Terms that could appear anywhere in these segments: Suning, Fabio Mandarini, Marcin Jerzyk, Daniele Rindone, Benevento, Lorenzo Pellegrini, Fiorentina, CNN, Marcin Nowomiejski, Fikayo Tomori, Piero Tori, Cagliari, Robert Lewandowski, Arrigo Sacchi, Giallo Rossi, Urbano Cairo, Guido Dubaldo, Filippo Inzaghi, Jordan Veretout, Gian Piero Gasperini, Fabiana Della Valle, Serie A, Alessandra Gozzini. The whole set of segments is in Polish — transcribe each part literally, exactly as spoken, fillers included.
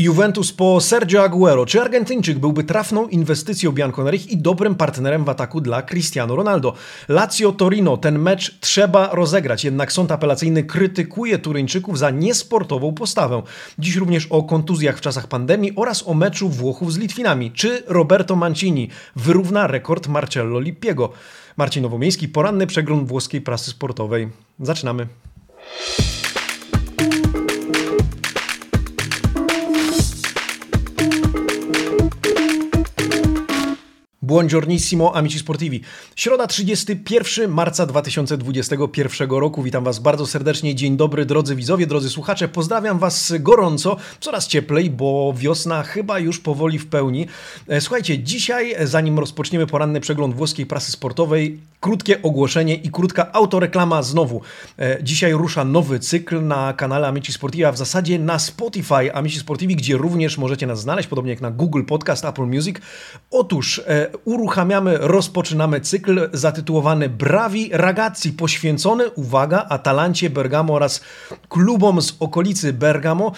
Juventus po Sergio Aguero. Czy Argentyńczyk byłby trafną inwestycją bianconerich i dobrym partnerem w ataku dla Cristiano Ronaldo? Lazio Torino. Ten mecz trzeba rozegrać, jednak sąd apelacyjny krytykuje Turyńczyków za niesportową postawę. Dziś również o kontuzjach w czasach pandemii oraz o meczu Włochów z Litwinami. Czy Roberto Mancini wyrówna rekord Marcello Lippiego? Marcin Nowomiejski, poranny przegląd włoskiej prasy sportowej. Zaczynamy. Buongiornissimo, amici sportivi. Środa trzydziestego pierwszego marca dwa tysiące dwudziestego pierwszego roku. Witam Was bardzo serdecznie. Dzień dobry, drodzy widzowie, drodzy słuchacze. Pozdrawiam Was gorąco, coraz cieplej, bo wiosna chyba już powoli w pełni. Słuchajcie, dzisiaj, zanim rozpoczniemy poranny przegląd włoskiej prasy sportowej, krótkie ogłoszenie i krótka autoreklama znowu. Dzisiaj rusza nowy cykl na kanale Amici Sportivi, a w zasadzie na Spotify Amici Sportivi, gdzie również możecie nas znaleźć, podobnie jak na Google Podcast, Apple Music. Otóż uruchamiamy, rozpoczynamy cykl zatytułowany Bravi Ragazzi, poświęcony, uwaga, Atalancie Bergamo oraz klubom z okolicy Bergamo.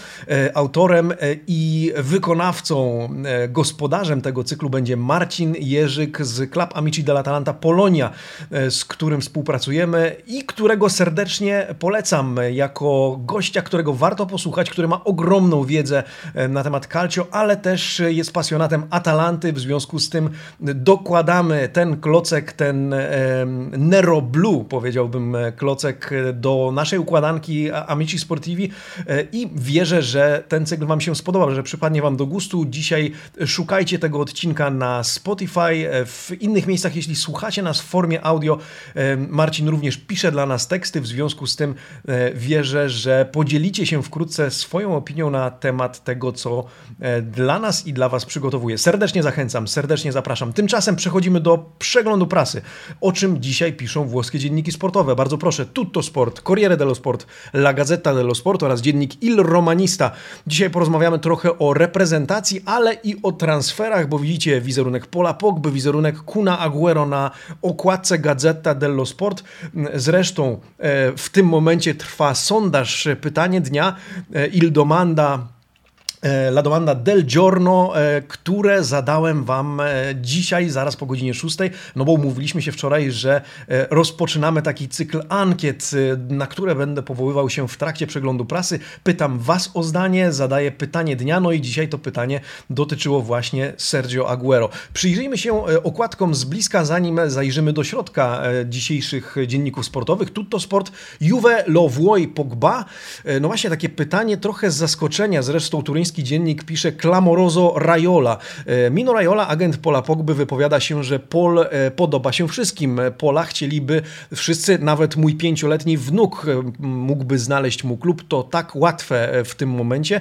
Autorem i wykonawcą, gospodarzem tego cyklu będzie Marcin Jerzyk z Club Amici dell'Atalanta Polonia, z którym współpracujemy i którego serdecznie polecam jako gościa, którego warto posłuchać, który ma ogromną wiedzę na temat calcio, ale też jest pasjonatem Atalanty, w związku z tym dokładamy ten klocek, ten e, Nero Blue, powiedziałbym, klocek do naszej układanki Amici Sportivi e, i wierzę, że ten cykl Wam się spodoba, że przypadnie Wam do gustu. Dzisiaj szukajcie tego odcinka na Spotify, w innych miejscach, jeśli słuchacie nas w formie audio. E, Marcin również pisze dla nas teksty, w związku z tym e, wierzę, że podzielicie się wkrótce swoją opinią na temat tego, co e, dla nas i dla Was przygotowuje. Serdecznie zachęcam, serdecznie zapraszam. Tymczasem przechodzimy do przeglądu prasy. O czym dzisiaj piszą włoskie dzienniki sportowe? Bardzo proszę, Tutto Sport, Corriere dello Sport, La Gazzetta dello Sport oraz dziennik Il Romanista. Dzisiaj porozmawiamy trochę o reprezentacji, ale i o transferach, bo widzicie wizerunek Pola Pogby, wizerunek Kuna Aguero na okładce Gazzetta dello Sport. Zresztą w tym momencie trwa sondaż, pytanie dnia, Il Domanda La domanda del giorno, które zadałem Wam dzisiaj, zaraz po godzinie szóstej, no bo umówiliśmy się wczoraj, że rozpoczynamy taki cykl ankiet, na które będę powoływał się w trakcie przeglądu prasy. Pytam Was o zdanie, zadaję pytanie dnia, no i dzisiaj to pytanie dotyczyło właśnie Sergio Aguero. Przyjrzyjmy się okładkom z bliska, zanim zajrzymy do środka dzisiejszych dzienników sportowych. Tutto Sport, Juve, lo vuoi Pogba? No właśnie takie pytanie trochę z zaskoczenia, zresztą turyński dziennik pisze Clamoroso Raiola. Mino Raiola, agent Pola Pogby, wypowiada się, że Pol podoba się wszystkim. Pola chcieliby wszyscy, nawet mój pięcioletni wnuk mógłby znaleźć mu klub. To tak łatwe w tym momencie.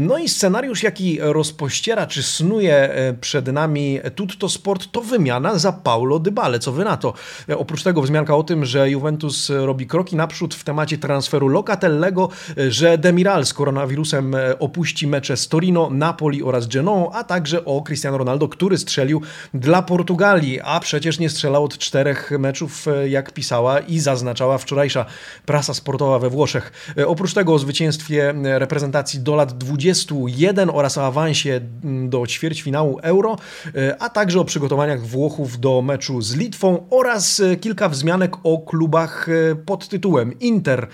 No i scenariusz, jaki rozpościera czy snuje przed nami Tutto Sport, to wymiana za Paulo Dybalę. Co wy na to? Oprócz tego wzmianka o tym, że Juventus robi kroki naprzód w temacie transferu Locatellego, że Demiral z koronawirusem opuści mecze z Torino, Napoli oraz Genoą, a także o Cristiano Ronaldo, który strzelił dla Portugalii, a przecież nie strzelał od czterech meczów, jak pisała i zaznaczała wczorajsza prasa sportowa we Włoszech. Oprócz tego o zwycięstwie reprezentacji do lat dwudziestu jeden oraz o awansie do ćwierćfinału Euro, a także o przygotowaniach Włochów do meczu z Litwą oraz kilka wzmianek o klubach pod tytułem Inter,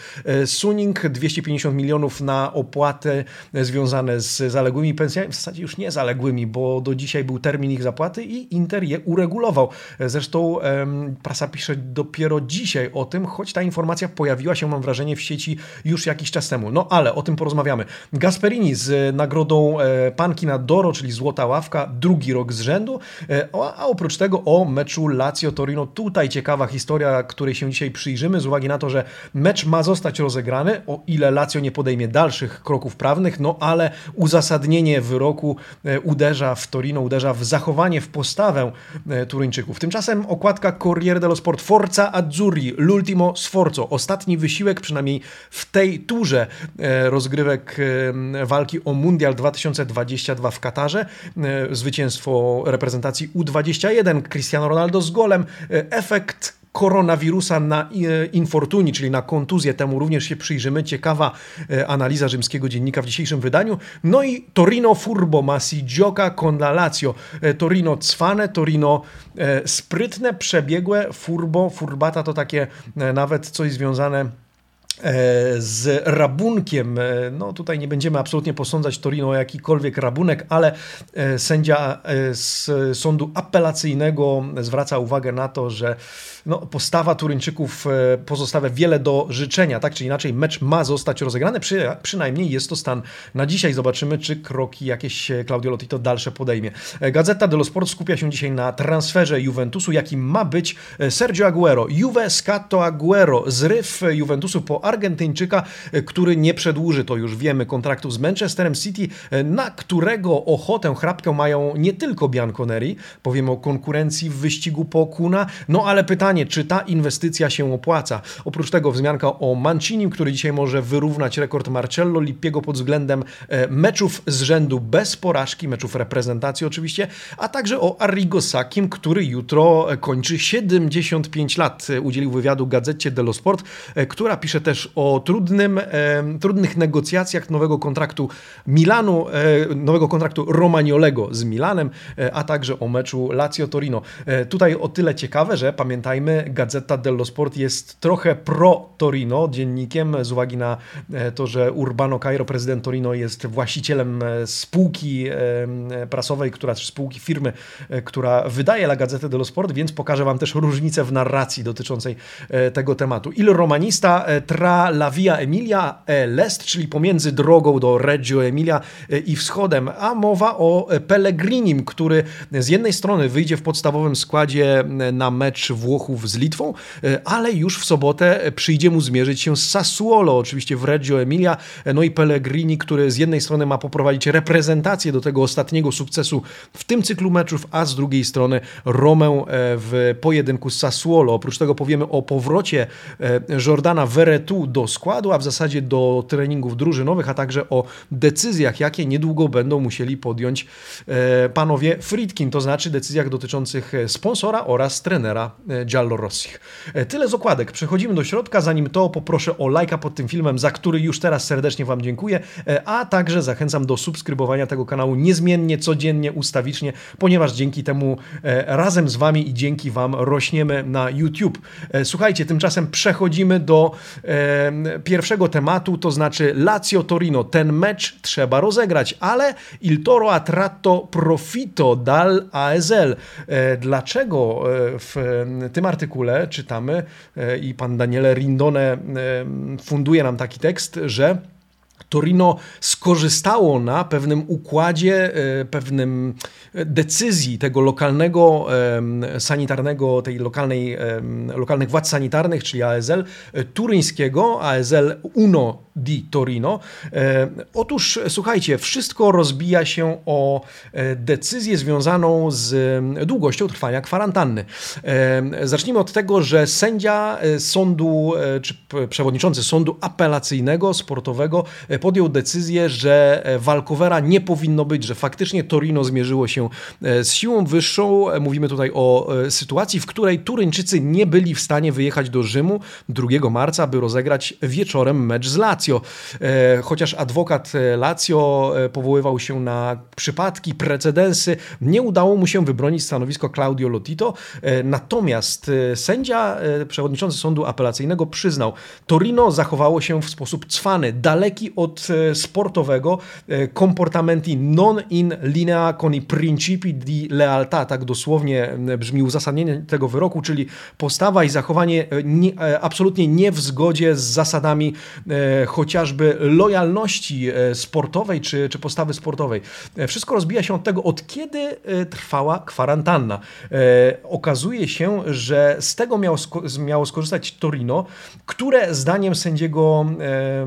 Suning, dwieście pięćdziesiąt milionów na opłaty związane z zaległymi pensjami, w zasadzie już nie zaległymi, bo do dzisiaj był termin ich zapłaty i Inter je uregulował. Zresztą em, prasa pisze dopiero dzisiaj o tym, choć ta informacja pojawiła się, mam wrażenie, w sieci już jakiś czas temu. No ale o tym porozmawiamy. Gasperini z nagrodą e, Panchina d'Oro, czyli Złota Ławka, drugi rok z rzędu, e, a oprócz tego o meczu Lazio-Torino. Tutaj ciekawa historia, której się dzisiaj przyjrzymy, z uwagi na to, że mecz ma zostać rozegrany, o ile Lazio nie podejmie dalszych kroków prawnych, no ale uzasadnienie wyroku uderza w Torino, uderza w zachowanie, w postawę Turyńczyków. Tymczasem okładka Corriere dello Sport. Forza Azzurri, l'ultimo sforzo. Ostatni wysiłek, przynajmniej w tej turze rozgrywek walki o Mundial dwa tysiące dwudziesty drugi w Katarze. Zwycięstwo reprezentacji U dwadzieścia jeden, Cristiano Ronaldo z golem, efekt koronawirusa na infortunii, czyli na kontuzję. Temu również się przyjrzymy. Ciekawa analiza rzymskiego dziennika w dzisiejszym wydaniu. No i Torino furbo, ma si gioca con la Lazio. Torino cwane, Torino sprytne, przebiegłe, furbo, furbata to takie nawet coś związane z rabunkiem. No tutaj nie będziemy absolutnie posądzać Torino o jakikolwiek rabunek, ale sędzia z sądu apelacyjnego zwraca uwagę na to, że no, postawa Turyńczyków pozostawia wiele do życzenia. Tak czy inaczej mecz ma zostać rozegrany, Przy, przynajmniej jest to stan na dzisiaj. Zobaczymy, czy kroki jakieś Claudio Lotito dalsze podejmie. Gazzetta dello Sport skupia się dzisiaj na transferze Juventusu, jakim ma być Sergio Aguero. Juve scatto Aguero, zryw Juventusu po Argentyńczyka, który nie przedłuży, to już wiemy, kontraktu z Manchesterem City, na którego ochotę, chrapkę mają nie tylko bianconeri. Powiemy o konkurencji w wyścigu po Kuna, no ale pytanie, czy ta inwestycja się opłaca? Oprócz tego wzmianka o Mancinim, który dzisiaj może wyrównać rekord Marcello Lippiego pod względem meczów z rzędu bez porażki, meczów reprezentacji oczywiście, a także o Arrigo Sacchim, który jutro kończy siedemdziesiąt pięć lat. Udzielił wywiadu Gazecie dello Sport, która pisze też o trudnym, e, trudnych negocjacjach nowego kontraktu Milanu, e, nowego kontraktu Romagnolego z Milanem, e, a także o meczu Lazio-Torino. E, tutaj o tyle ciekawe, że pamiętajmy, Gazzetta dello Sport jest trochę pro-Torino dziennikiem z uwagi na to, że Urbano Cairo, prezydent Torino, jest właścicielem spółki e, prasowej, która, czy spółki firmy, e, która wydaje La Gazzetta dello Sport, więc pokażę Wam też różnicę w narracji dotyczącej e, tego tematu. Il Romanista tra la via Emilia e l'est, czyli pomiędzy drogą do Reggio Emilia i wschodem, a mowa o Pellegrinim, który z jednej strony wyjdzie w podstawowym składzie na mecz Włochów z Litwą, ale już w sobotę przyjdzie mu zmierzyć się z Sassuolo, oczywiście w Reggio Emilia, no i Pellegrini, który z jednej strony ma poprowadzić reprezentację do tego ostatniego sukcesu w tym cyklu meczów, a z drugiej strony Romę w pojedynku z Sassuolo. Oprócz tego powiemy o powrocie Jordana Veretout do składu, a w zasadzie do treningów drużynowych, a także o decyzjach, jakie niedługo będą musieli podjąć panowie Friedkin, to znaczy decyzjach dotyczących sponsora oraz trenera Giallo Rossi. Tyle z okładek. Przechodzimy do środka. Zanim to poproszę o lajka pod tym filmem, za który już teraz serdecznie Wam dziękuję, a także zachęcam do subskrybowania tego kanału niezmiennie, codziennie, ustawicznie, ponieważ dzięki temu razem z Wami i dzięki Wam rośniemy na YouTube. Słuchajcie, tymczasem przechodzimy do pierwszego tematu, to znaczy Lazio-Torino. Ten mecz trzeba rozegrać, ale il toro ha tratto profitto dal A S L. Dlaczego w tym artykule czytamy i pan Daniele Rindone funduje nam taki tekst, że Torino skorzystało na pewnym układzie, pewnym decyzji tego lokalnego sanitarnego, tej lokalnej, lokalnych władz sanitarnych, czyli A S L turyńskiego, A S L Uno di Torino. Otóż słuchajcie, wszystko rozbija się o decyzję związaną z długością trwania kwarantanny. Zacznijmy od tego, że sędzia sądu, czy przewodniczący sądu apelacyjnego, sportowego, podjął decyzję, że walkowera nie powinno być, że faktycznie Torino zmierzyło się z siłą wyższą. Mówimy tutaj o sytuacji, w której Turyńczycy nie byli w stanie wyjechać do Rzymu drugiego marca, by rozegrać wieczorem mecz z Lazio. Chociaż adwokat Lazio powoływał się na przypadki, precedensy, nie udało mu się wybronić stanowisko Claudio Lotito. Natomiast sędzia, przewodniczący sądu apelacyjnego przyznał, Torino zachowało się w sposób cwany, daleki od sportowego, comportamenti non in linea con i principi di lealtà, tak dosłownie brzmi uzasadnienie tego wyroku, czyli postawa i zachowanie nie, absolutnie nie w zgodzie z zasadami e, chociażby lojalności sportowej czy, czy postawy sportowej. Wszystko rozbija się od tego, od kiedy trwała kwarantanna. E, okazuje się, że z tego miało, sko- miało skorzystać Torino, które zdaniem sędziego e,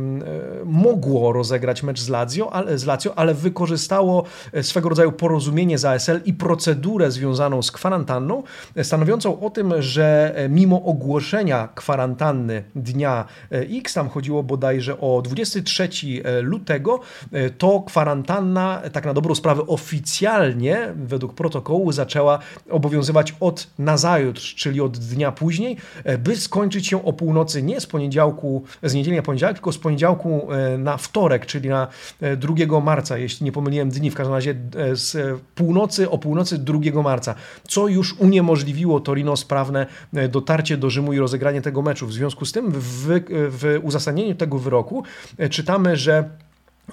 mogło rozegrać mecz z Lazio, ale, z Lazio, ale wykorzystało swego rodzaju porozumienie z A S L i procedurę związaną z kwarantanną, stanowiącą o tym, że mimo ogłoszenia kwarantanny dnia X, tam chodziło bodajże o dwudziestego trzeciego lutego to kwarantanna, tak na dobrą sprawę, oficjalnie według protokołu zaczęła obowiązywać od nazajutrz, czyli od dnia później, by skończyć się o północy nie z poniedziałku, z niedzieli na poniedziałek, tylko z poniedziałku na wtorek, czyli na drugiego marca, jeśli nie pomyliłem dni, w każdym razie z północy o północy drugiego marca, co już uniemożliwiło Torino sprawne dotarcie do Rzymu i rozegranie tego meczu. W związku z tym w, w uzasadnieniu tego wyroku czytamy, że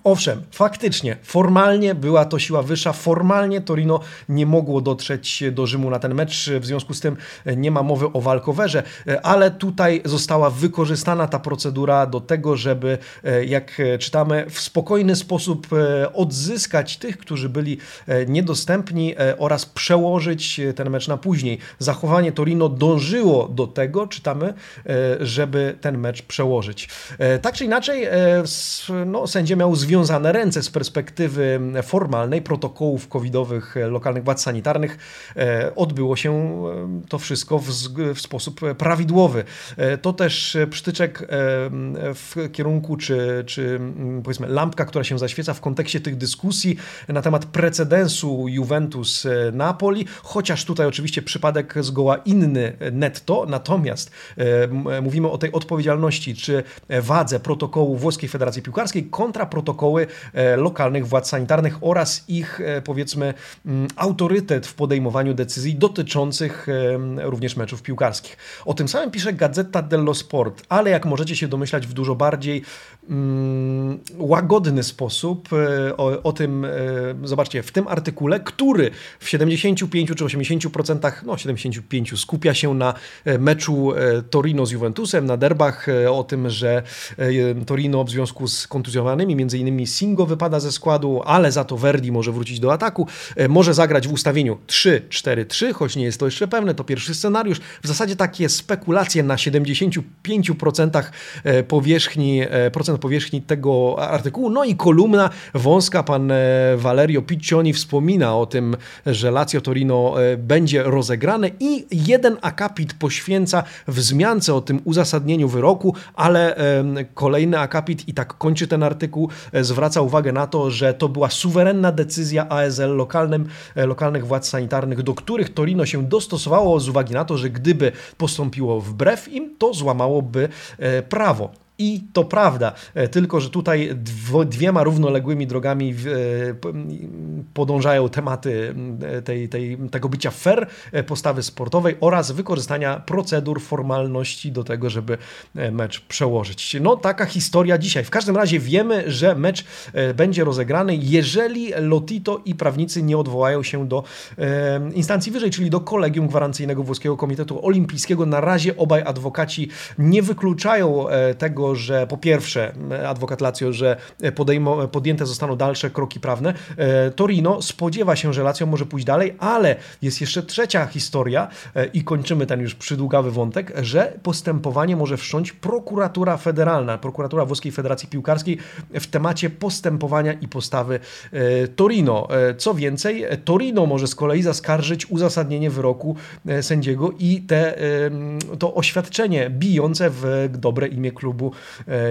owszem, faktycznie, formalnie była to siła wyższa, formalnie Torino nie mogło dotrzeć do Rzymu na ten mecz, w związku z tym nie ma mowy o walkowerze, ale tutaj została wykorzystana ta procedura do tego, żeby, jak czytamy, w spokojny sposób odzyskać tych, którzy byli niedostępni oraz przełożyć ten mecz na później. Zachowanie Torino dążyło do tego, czytamy, żeby ten mecz przełożyć. Tak czy inaczej, no, sędzia miał związane ręce z perspektywy formalnej, protokołów covidowych, lokalnych władz sanitarnych. Odbyło się to wszystko w, w sposób prawidłowy. To też przytyczek w kierunku, czy, czy powiedzmy lampka, która się zaświeca w kontekście tych dyskusji na temat precedensu Juventus-Napoli, chociaż tutaj oczywiście przypadek zgoła inny netto, natomiast mówimy o tej odpowiedzialności, czy wadze protokołu Włoskiej Federacji Piłkarskiej kontra protokoły lokalnych władz sanitarnych oraz ich, powiedzmy, autorytet w podejmowaniu decyzji dotyczących również meczów piłkarskich. O tym samym pisze Gazzetta dello Sport, ale jak możecie się domyślać, w dużo bardziej mm, łagodny sposób. O, o tym, zobaczcie, w tym artykule, który w siedemdziesięciu pięciu czy osiemdziesięciu procentach, no siedemdziesiąt pięć skupia się na meczu Torino z Juventusem, na derbach, o tym, że Torino w związku z kontuzjowanymi, między innymi Singo wypada ze składu, ale za to Verdi może wrócić do ataku, może zagrać w ustawieniu trzy cztery trzy, choć nie jest to jeszcze pewne, to pierwszy scenariusz. W zasadzie takie spekulacje na siedemdziesięciu pięciu procentach powierzchni, procent powierzchni tego artykułu. No i kolumna wąska, pan Valerio Piccioni wspomina o tym, że Lazio Torino będzie rozegrane i jeden akapit poświęca wzmiance o tym uzasadnieniu wyroku, ale kolejny akapit, i tak kończy ten artykuł, zwraca uwagę na to, że to była suwerenna decyzja A S L lokalnym, lokalnych władz sanitarnych, do których Torino się dostosowało z uwagi na to, że gdyby postąpiło wbrew im, to złamałoby prawo. I to prawda, tylko że tutaj dwiema równoległymi drogami podążają tematy tej, tej, tego bycia fair, postawy sportowej oraz wykorzystania procedur, formalności do tego, żeby mecz przełożyć. No taka historia dzisiaj. W każdym razie wiemy, że mecz będzie rozegrany, jeżeli Lotito i prawnicy nie odwołają się do instancji wyżej, czyli do Kolegium Gwarancyjnego Włoskiego Komitetu Olimpijskiego. Na razie obaj adwokaci nie wykluczają tego, że po pierwsze, adwokat Lazio, że podejmo, podjęte zostaną dalsze kroki prawne. Torino spodziewa się, że Lazio może pójść dalej, ale jest jeszcze trzecia historia i kończymy ten już przydługawy wątek, że postępowanie może wszcząć prokuratura federalna, prokuratura Włoskiej Federacji Piłkarskiej w temacie postępowania i postawy Torino. Co więcej, Torino może z kolei zaskarżyć uzasadnienie wyroku sędziego i te, to oświadczenie bijące w dobre imię klubu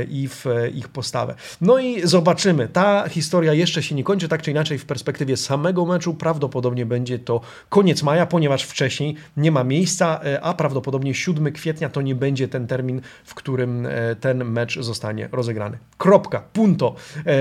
i w ich postawę. No i zobaczymy. Ta historia jeszcze się nie kończy, tak czy inaczej w perspektywie samego meczu prawdopodobnie będzie to koniec maja, ponieważ wcześniej nie ma miejsca, a prawdopodobnie siódmego kwietnia to nie będzie ten termin, w którym ten mecz zostanie rozegrany. Kropka, punto.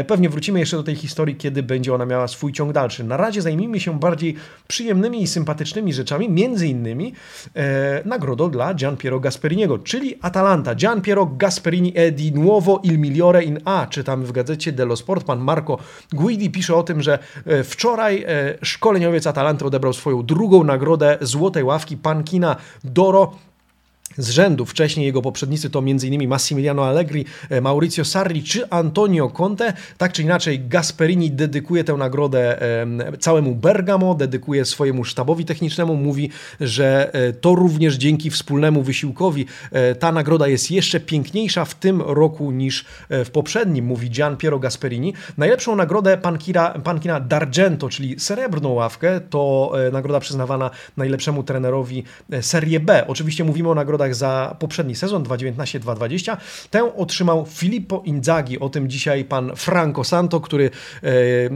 Pewnie wrócimy jeszcze do tej historii, kiedy będzie ona miała swój ciąg dalszy. Na razie zajmijmy się bardziej przyjemnymi i sympatycznymi rzeczami, między innymi e, nagrodą dla Gian Piero Gasperiniego, czyli Atalanta. Gian Piero Gasperini è di nuovo il migliore in A, czytamy w Gazecie dello Sport. Pan Marco Guidi pisze o tym, że wczoraj szkoleniowiec Atalanty odebrał swoją drugą nagrodę Złotej Ławki Panchina d'Oro z rzędu. Wcześniej jego poprzednicy to m.in. Massimiliano Allegri, Maurizio Sarri czy Antonio Conte. Tak czy inaczej Gasperini dedykuje tę nagrodę całemu Bergamo, dedykuje swojemu sztabowi technicznemu. Mówi, że to również dzięki wspólnemu wysiłkowi ta nagroda jest jeszcze piękniejsza w tym roku niż w poprzednim, mówi Gian Piero Gasperini. Najlepszą nagrodę Panchina, Panchina d'Argento, czyli srebrną ławkę, to nagroda przyznawana najlepszemu trenerowi Serie B. Oczywiście mówimy o nagrodę dochodach za poprzedni sezon dwa tysiące dziewiętnaście dwa tysiące dwadzieścia. Tę otrzymał Filippo Inzaghi. O tym dzisiaj pan Franco Santo, który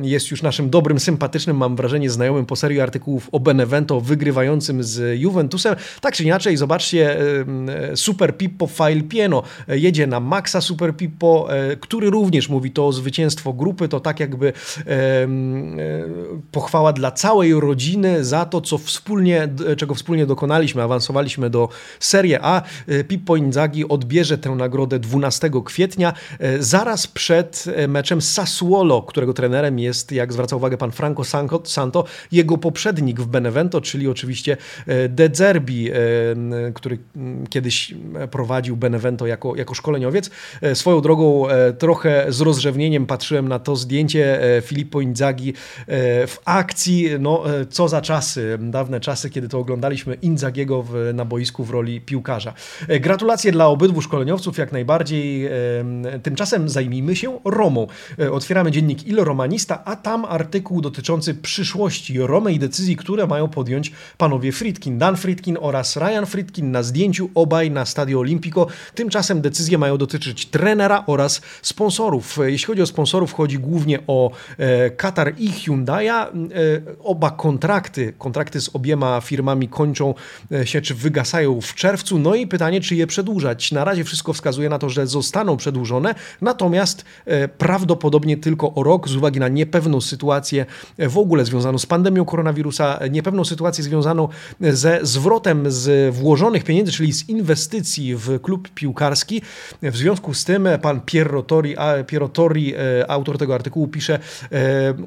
jest już naszym dobrym, sympatycznym, mam wrażenie, znajomym po serii artykułów o Benevento wygrywającym z Juventusem. Tak czy inaczej, zobaczcie, Super Pippo fa il pieno, jedzie na maksa Super Pippo, który również mówi to o zwycięstwo grupy, to tak jakby pochwała dla całej rodziny za to, co wspólnie, czego wspólnie dokonaliśmy, awansowaliśmy do Serie A. Pippo Inzaghi odbierze tę nagrodę dwunastego kwietnia, zaraz przed meczem z Sassuolo, którego trenerem jest, jak zwraca uwagę pan Franco Santo, jego poprzednik w Benevento, czyli oczywiście De Zerbi, który kiedyś prowadził Benevento jako, jako szkoleniowiec. Swoją drogą trochę z rozrzewnieniem patrzyłem na to zdjęcie Filippo Inzaghi w akcji. No, co za czasy, dawne czasy, kiedy to oglądaliśmy Inzaghiego w, na boisku w roli piłkarza. Gratulacje dla obydwu szkoleniowców, jak najbardziej. Tymczasem zajmijmy się Romą. Otwieramy dziennik Il Romanista, a tam artykuł dotyczący przyszłości Romy i decyzji, które mają podjąć panowie Friedkin, Dan Friedkin oraz Ryan Friedkin, na zdjęciu obaj na Stadio Olimpico. Tymczasem decyzje mają dotyczyć trenera oraz sponsorów. Jeśli chodzi o sponsorów, chodzi głównie o Katar i Hyundai'a. Oba kontrakty, kontrakty z obiema firmami kończą się czy wygasają w czerwcu. No i pytanie, czy je przedłużać. Na razie wszystko wskazuje na to, że zostaną przedłużone, natomiast prawdopodobnie tylko o rok, z uwagi na niepewną sytuację w ogóle związaną z pandemią koronawirusa, niepewną sytuację związaną ze zwrotem z włożonych pieniędzy, czyli z inwestycji w klub piłkarski. W związku z tym pan Piero Tori, Piero Tori, autor tego artykułu, pisze,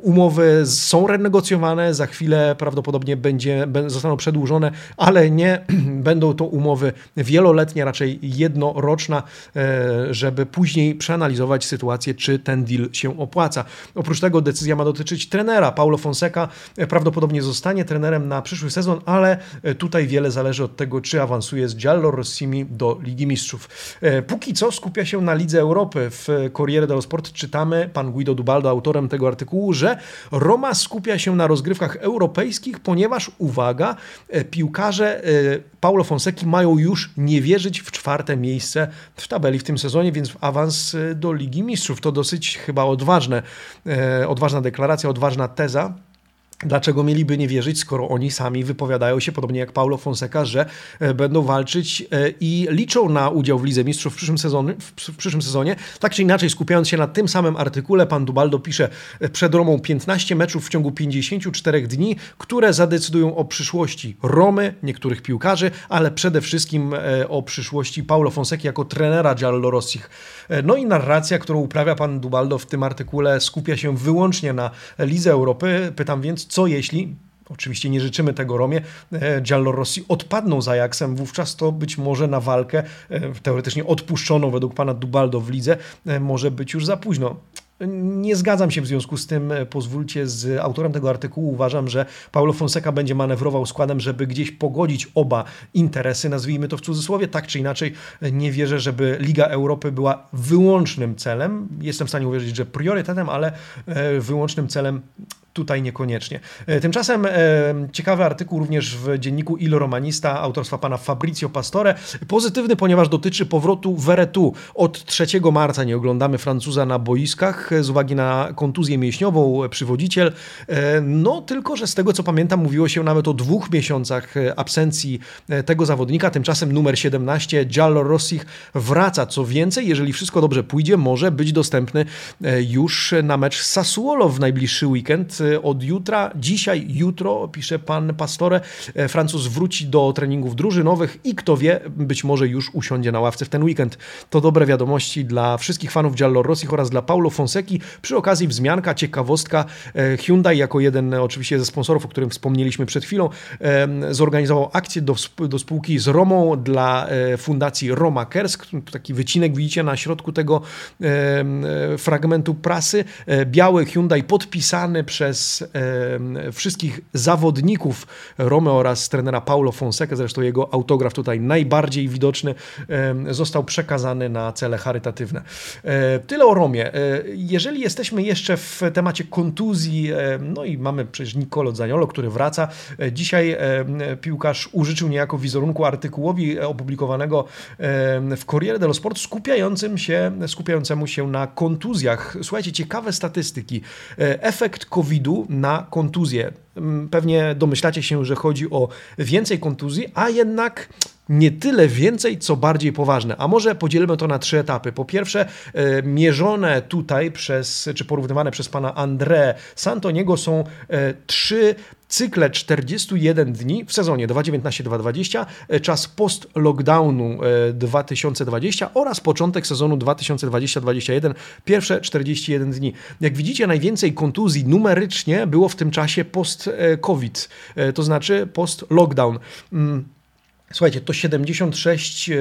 umowy są renegocjowane, za chwilę prawdopodobnie będzie, zostaną przedłużone, ale nie będą to umowy wieloletnie, raczej jednoroczna, żeby później przeanalizować sytuację, czy ten deal się opłaca. Oprócz tego decyzja ma dotyczyć trenera. Paulo Fonseca prawdopodobnie zostanie trenerem na przyszły sezon, ale tutaj wiele zależy od tego, czy awansuje z Giallo Rossimi do Ligi Mistrzów. Póki co skupia się na Lidze Europy. W Corriere dello Sport czytamy, pan Guido Dubaldo, autorem tego artykułu, że Roma skupia się na rozgrywkach europejskich, ponieważ, uwaga, piłkarze Paulo Fonseki mają już nie wierzyć w czwarte miejsce w tabeli w tym sezonie, więc awans do Ligi Mistrzów. To dosyć chyba odważne, odważna deklaracja, odważna teza. Dlaczego mieliby nie wierzyć, skoro oni sami wypowiadają się, podobnie jak Paulo Fonseca, że będą walczyć i liczą na udział w Lidze Mistrzów w przyszłym sezonie. W przyszłym sezonie. Tak czy inaczej, skupiając się na tym samym artykule, pan Dubaldo pisze, przed Romą piętnaście meczów w ciągu pięćdziesięciu czterech dni, które zadecydują o przyszłości Romy, niektórych piłkarzy, ale przede wszystkim o przyszłości Paulo Fonseki jako trenera Giallorossich. No i narracja, którą uprawia pan Dubaldo w tym artykule, skupia się wyłącznie na Lidze Europy. Pytam więc, co jeśli, oczywiście nie życzymy tego Romie, Giallorossi odpadną z Ajaxem, wówczas to być może na walkę, teoretycznie odpuszczoną według pana Dubaldo w lidze, może być już za późno. Nie zgadzam się w związku z tym, pozwólcie, z autorem tego artykułu. Uważam, że Paulo Fonseca będzie manewrował składem, żeby gdzieś pogodzić oba interesy, nazwijmy to w cudzysłowie. Tak czy inaczej, nie wierzę, żeby Liga Europy była wyłącznym celem. Jestem w stanie uwierzyć, że priorytetem, ale wyłącznym celem tutaj niekoniecznie. Tymczasem e, ciekawy artykuł również w dzienniku Il Romanista autorstwa pana Fabrizio Pastore. Pozytywny, ponieważ dotyczy powrotu Veretout. Od trzeciego marca nie oglądamy Francuza na boiskach z uwagi na kontuzję mięśniową, przywodziciel. E, no tylko, że z tego co pamiętam, mówiło się nawet o dwóch miesiącach absencji tego zawodnika. Tymczasem numer siedemnaście Giallo Rossich wraca. Co więcej, jeżeli wszystko dobrze pójdzie, może być dostępny już na mecz z Sassuolo w najbliższy weekend. Od jutra, dzisiaj, jutro, pisze pan Pastore, Francuz wróci do treningów drużynowych i kto wie, być może już usiądzie na ławce w ten weekend. To dobre wiadomości dla wszystkich fanów Giallorossich oraz dla Paulo Fonseki. Przy okazji wzmianka, ciekawostka, Hyundai jako jeden oczywiście ze sponsorów, o którym wspomnieliśmy przed chwilą, zorganizował akcję do, do spółki z Romą dla fundacji Roma Cares. Taki wycinek widzicie na środku tego fragmentu prasy. Biały Hyundai podpisany przez przez e, wszystkich zawodników Romy oraz trenera Paulo Fonseca, zresztą jego autograf tutaj najbardziej widoczny, e, został przekazany na cele charytatywne. E, tyle o Romie. E, jeżeli jesteśmy jeszcze w temacie kontuzji, e, no i mamy przecież Niccolò Zaniolo, który wraca. E, dzisiaj e, piłkarz użyczył niejako wizerunku artykułowi opublikowanego e, w Corriere dello Sport skupiającym się, skupiającemu się na kontuzjach. Słuchajcie, ciekawe statystyki. Efekt kowida na kontuzję. Pewnie domyślacie się, że chodzi o więcej kontuzji, a jednak nie tyle więcej, co bardziej poważne. A może podzielmy to na trzy etapy. Po pierwsze, e, mierzone tutaj przez, czy porównywane przez pana André Santoniego są e, trzy cykle czterdziestu jeden dni w sezonie dwa tysiące dziewiętnaście dwa tysiące dwadzieścia, czas post-lockdownu dwa tysiące dwadzieścia oraz początek sezonu dwa tysiące dwadzieścia dwa tysiące dwadzieścia jeden, pierwsze czterdzieści jeden dni. Jak widzicie, najwięcej kontuzji numerycznie było w tym czasie post-COVID, to znaczy post-lockdown. Słuchajcie, to siedemdziesiąt sześć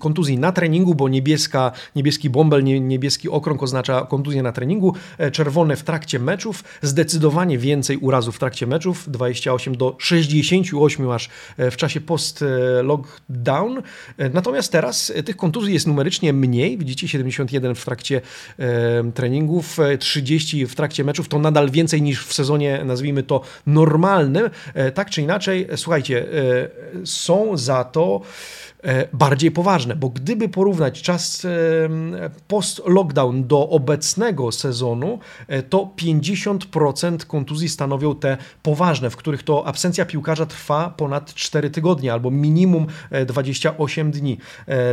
kontuzji na treningu, bo niebieska, niebieski bąbel, niebieski okrąg oznacza kontuzję na treningu, czerwone w trakcie meczów, zdecydowanie więcej urazów w trakcie meczów, dwadzieścia osiem do sześćdziesięciu ośmiu aż w czasie post-lockdown. Natomiast teraz tych kontuzji jest numerycznie mniej, widzicie siedemdziesiąt jeden w trakcie treningów, trzydzieści w trakcie meczów, to nadal więcej niż w sezonie, nazwijmy to, normalnym. Tak czy inaczej, słuchajcie, są za to bardziej poważne, bo gdyby porównać czas post-lockdown do obecnego sezonu, to pięćdziesiąt procent kontuzji stanowią te poważne, w których to absencja piłkarza trwa ponad cztery tygodnie albo minimum dwadzieścia osiem dni.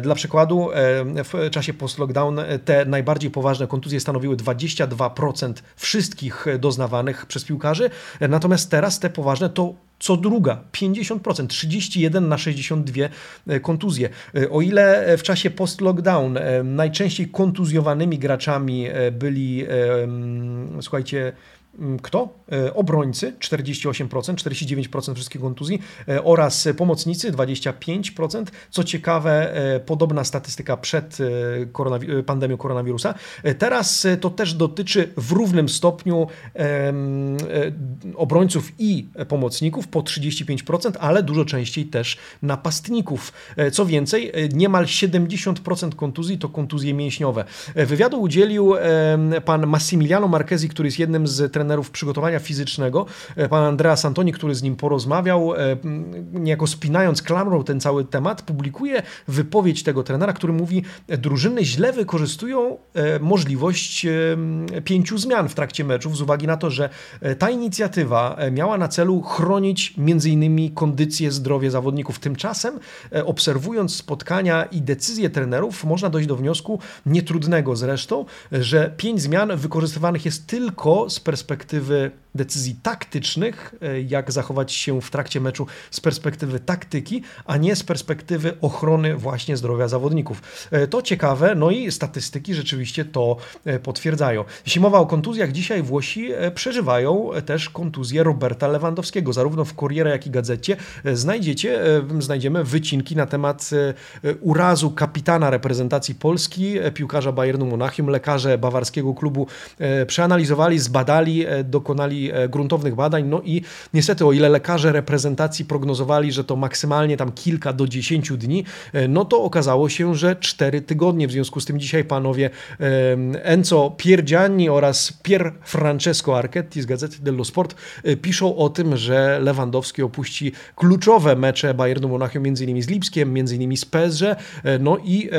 Dla przykładu w czasie post-lockdown te najbardziej poważne kontuzje stanowiły dwadzieścia dwa procent wszystkich doznawanych przez piłkarzy, natomiast teraz te poważne to co druga, pięćdziesiąt procent, trzydzieści jeden na sześćdziesiąt dwa kontuzje. O ile w czasie post-lockdown najczęściej kontuzjowanymi graczami byli, słuchajcie, kto? Obrońcy czterdzieści osiem procent, czterdzieści dziewięć procent wszystkich kontuzji oraz pomocnicy dwadzieścia pięć procent. Co ciekawe, podobna statystyka przed koronawi- pandemią koronawirusa. Teraz to też dotyczy w równym stopniu um, obrońców i pomocników po trzydzieści pięć procent, ale dużo częściej też napastników. Co więcej, niemal siedemdziesiąt procent kontuzji to kontuzje mięśniowe. Wywiadu udzielił um, pan Massimiliano Marchesi, który jest jednym z trenerów przygotowania fizycznego, pan Andrea Santoni, który z nim porozmawiał, niejako spinając klamrą ten cały temat, publikuje wypowiedź tego trenera, który mówi, drużyny źle wykorzystują możliwość pięciu zmian w trakcie meczów z uwagi na to, że ta inicjatywa miała na celu chronić m.in. kondycję, zdrowie zawodników. Tymczasem, obserwując spotkania i decyzje trenerów, można dojść do wniosku, nietrudnego zresztą, że pięć zmian wykorzystywanych jest tylko z perspektywy perspektywy decyzji taktycznych, jak zachować się w trakcie meczu z perspektywy taktyki, a nie z perspektywy ochrony właśnie zdrowia zawodników. To ciekawe, no i statystyki rzeczywiście to potwierdzają. Jeśli mowa o kontuzjach, dzisiaj Włosi przeżywają też kontuzję Roberta Lewandowskiego. Zarówno w Corriere, jak i Gazecie znajdziecie, znajdziemy wycinki na temat urazu kapitana reprezentacji Polski, piłkarza Bayernu Monachium. Lekarze bawarskiego klubu przeanalizowali, zbadali, dokonali gruntownych badań, no i niestety o ile lekarze reprezentacji prognozowali, że to maksymalnie tam kilka do dziesięciu dni, no to okazało się, że cztery tygodnie. W związku z tym dzisiaj panowie Enzo Piergiani oraz Pier Francesco Archetti z Gazety dello Sport piszą o tym, że Lewandowski opuści kluczowe mecze Bayernu Monachium, m.in. z Lipskiem, m.in. z P S G, no i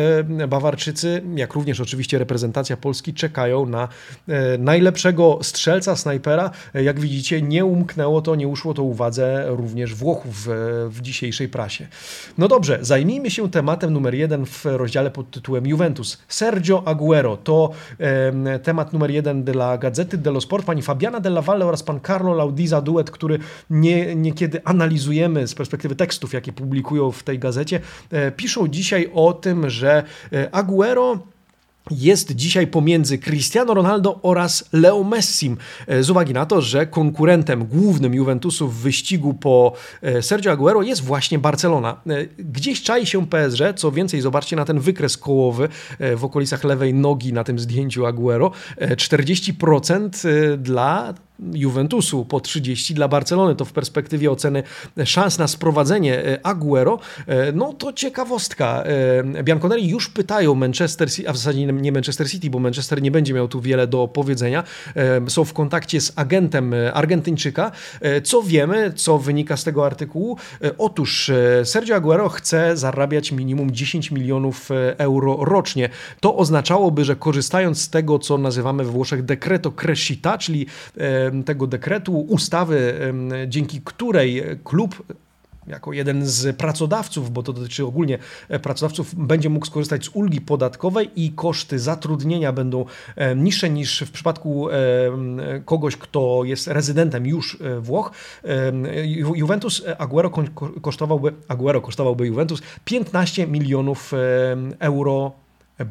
Bawarczycy, jak również oczywiście reprezentacja Polski, czekają na najlepszego strzelca, snajpera. Jak widzicie, nie umknęło to, nie uszło to uwadze również Włochów w dzisiejszej prasie. No dobrze, zajmijmy się tematem numer jeden w rozdziale pod tytułem Juventus. Sergio Aguero to e, temat numer jeden dla Gazety dello Sport. Pani Fabiana Della Valle oraz pan Carlo Laudisa, duet, który nie, niekiedy analizujemy z perspektywy tekstów, jakie publikują w tej gazecie, e, piszą dzisiaj o tym, że Aguero jest dzisiaj pomiędzy Cristiano Ronaldo oraz Leo Messim z uwagi na to, że konkurentem głównym Juventusu w wyścigu po Sergio Aguero jest właśnie Barcelona. Gdzieś czai się P S G, co więcej zobaczcie na ten wykres kołowy w okolicach lewej nogi na tym zdjęciu Aguero. czterdzieści procent dla Juventusu, po trzydzieści dla Barcelony. To w perspektywie oceny szans na sprowadzenie Aguero, no to ciekawostka. Bianconeri już pytają Manchester City, a w zasadzie nie Manchester City, bo Manchester nie będzie miał tu wiele do powiedzenia. Są w kontakcie z agentem Argentyńczyka. Co wiemy, co wynika z tego artykułu? Otóż Sergio Aguero chce zarabiać minimum dziesięć milionów euro rocznie. To oznaczałoby, że korzystając z tego, co nazywamy we Włoszech decreto crescita, czyli tego dekretu, ustawy, dzięki której klub jako jeden z pracodawców, bo to dotyczy ogólnie pracodawców, będzie mógł skorzystać z ulgi podatkowej i koszty zatrudnienia będą niższe niż w przypadku kogoś, kto jest rezydentem już Włoch. Juventus Aguero kosztowałby, Aguero kosztowałby Juventus piętnaście milionów euro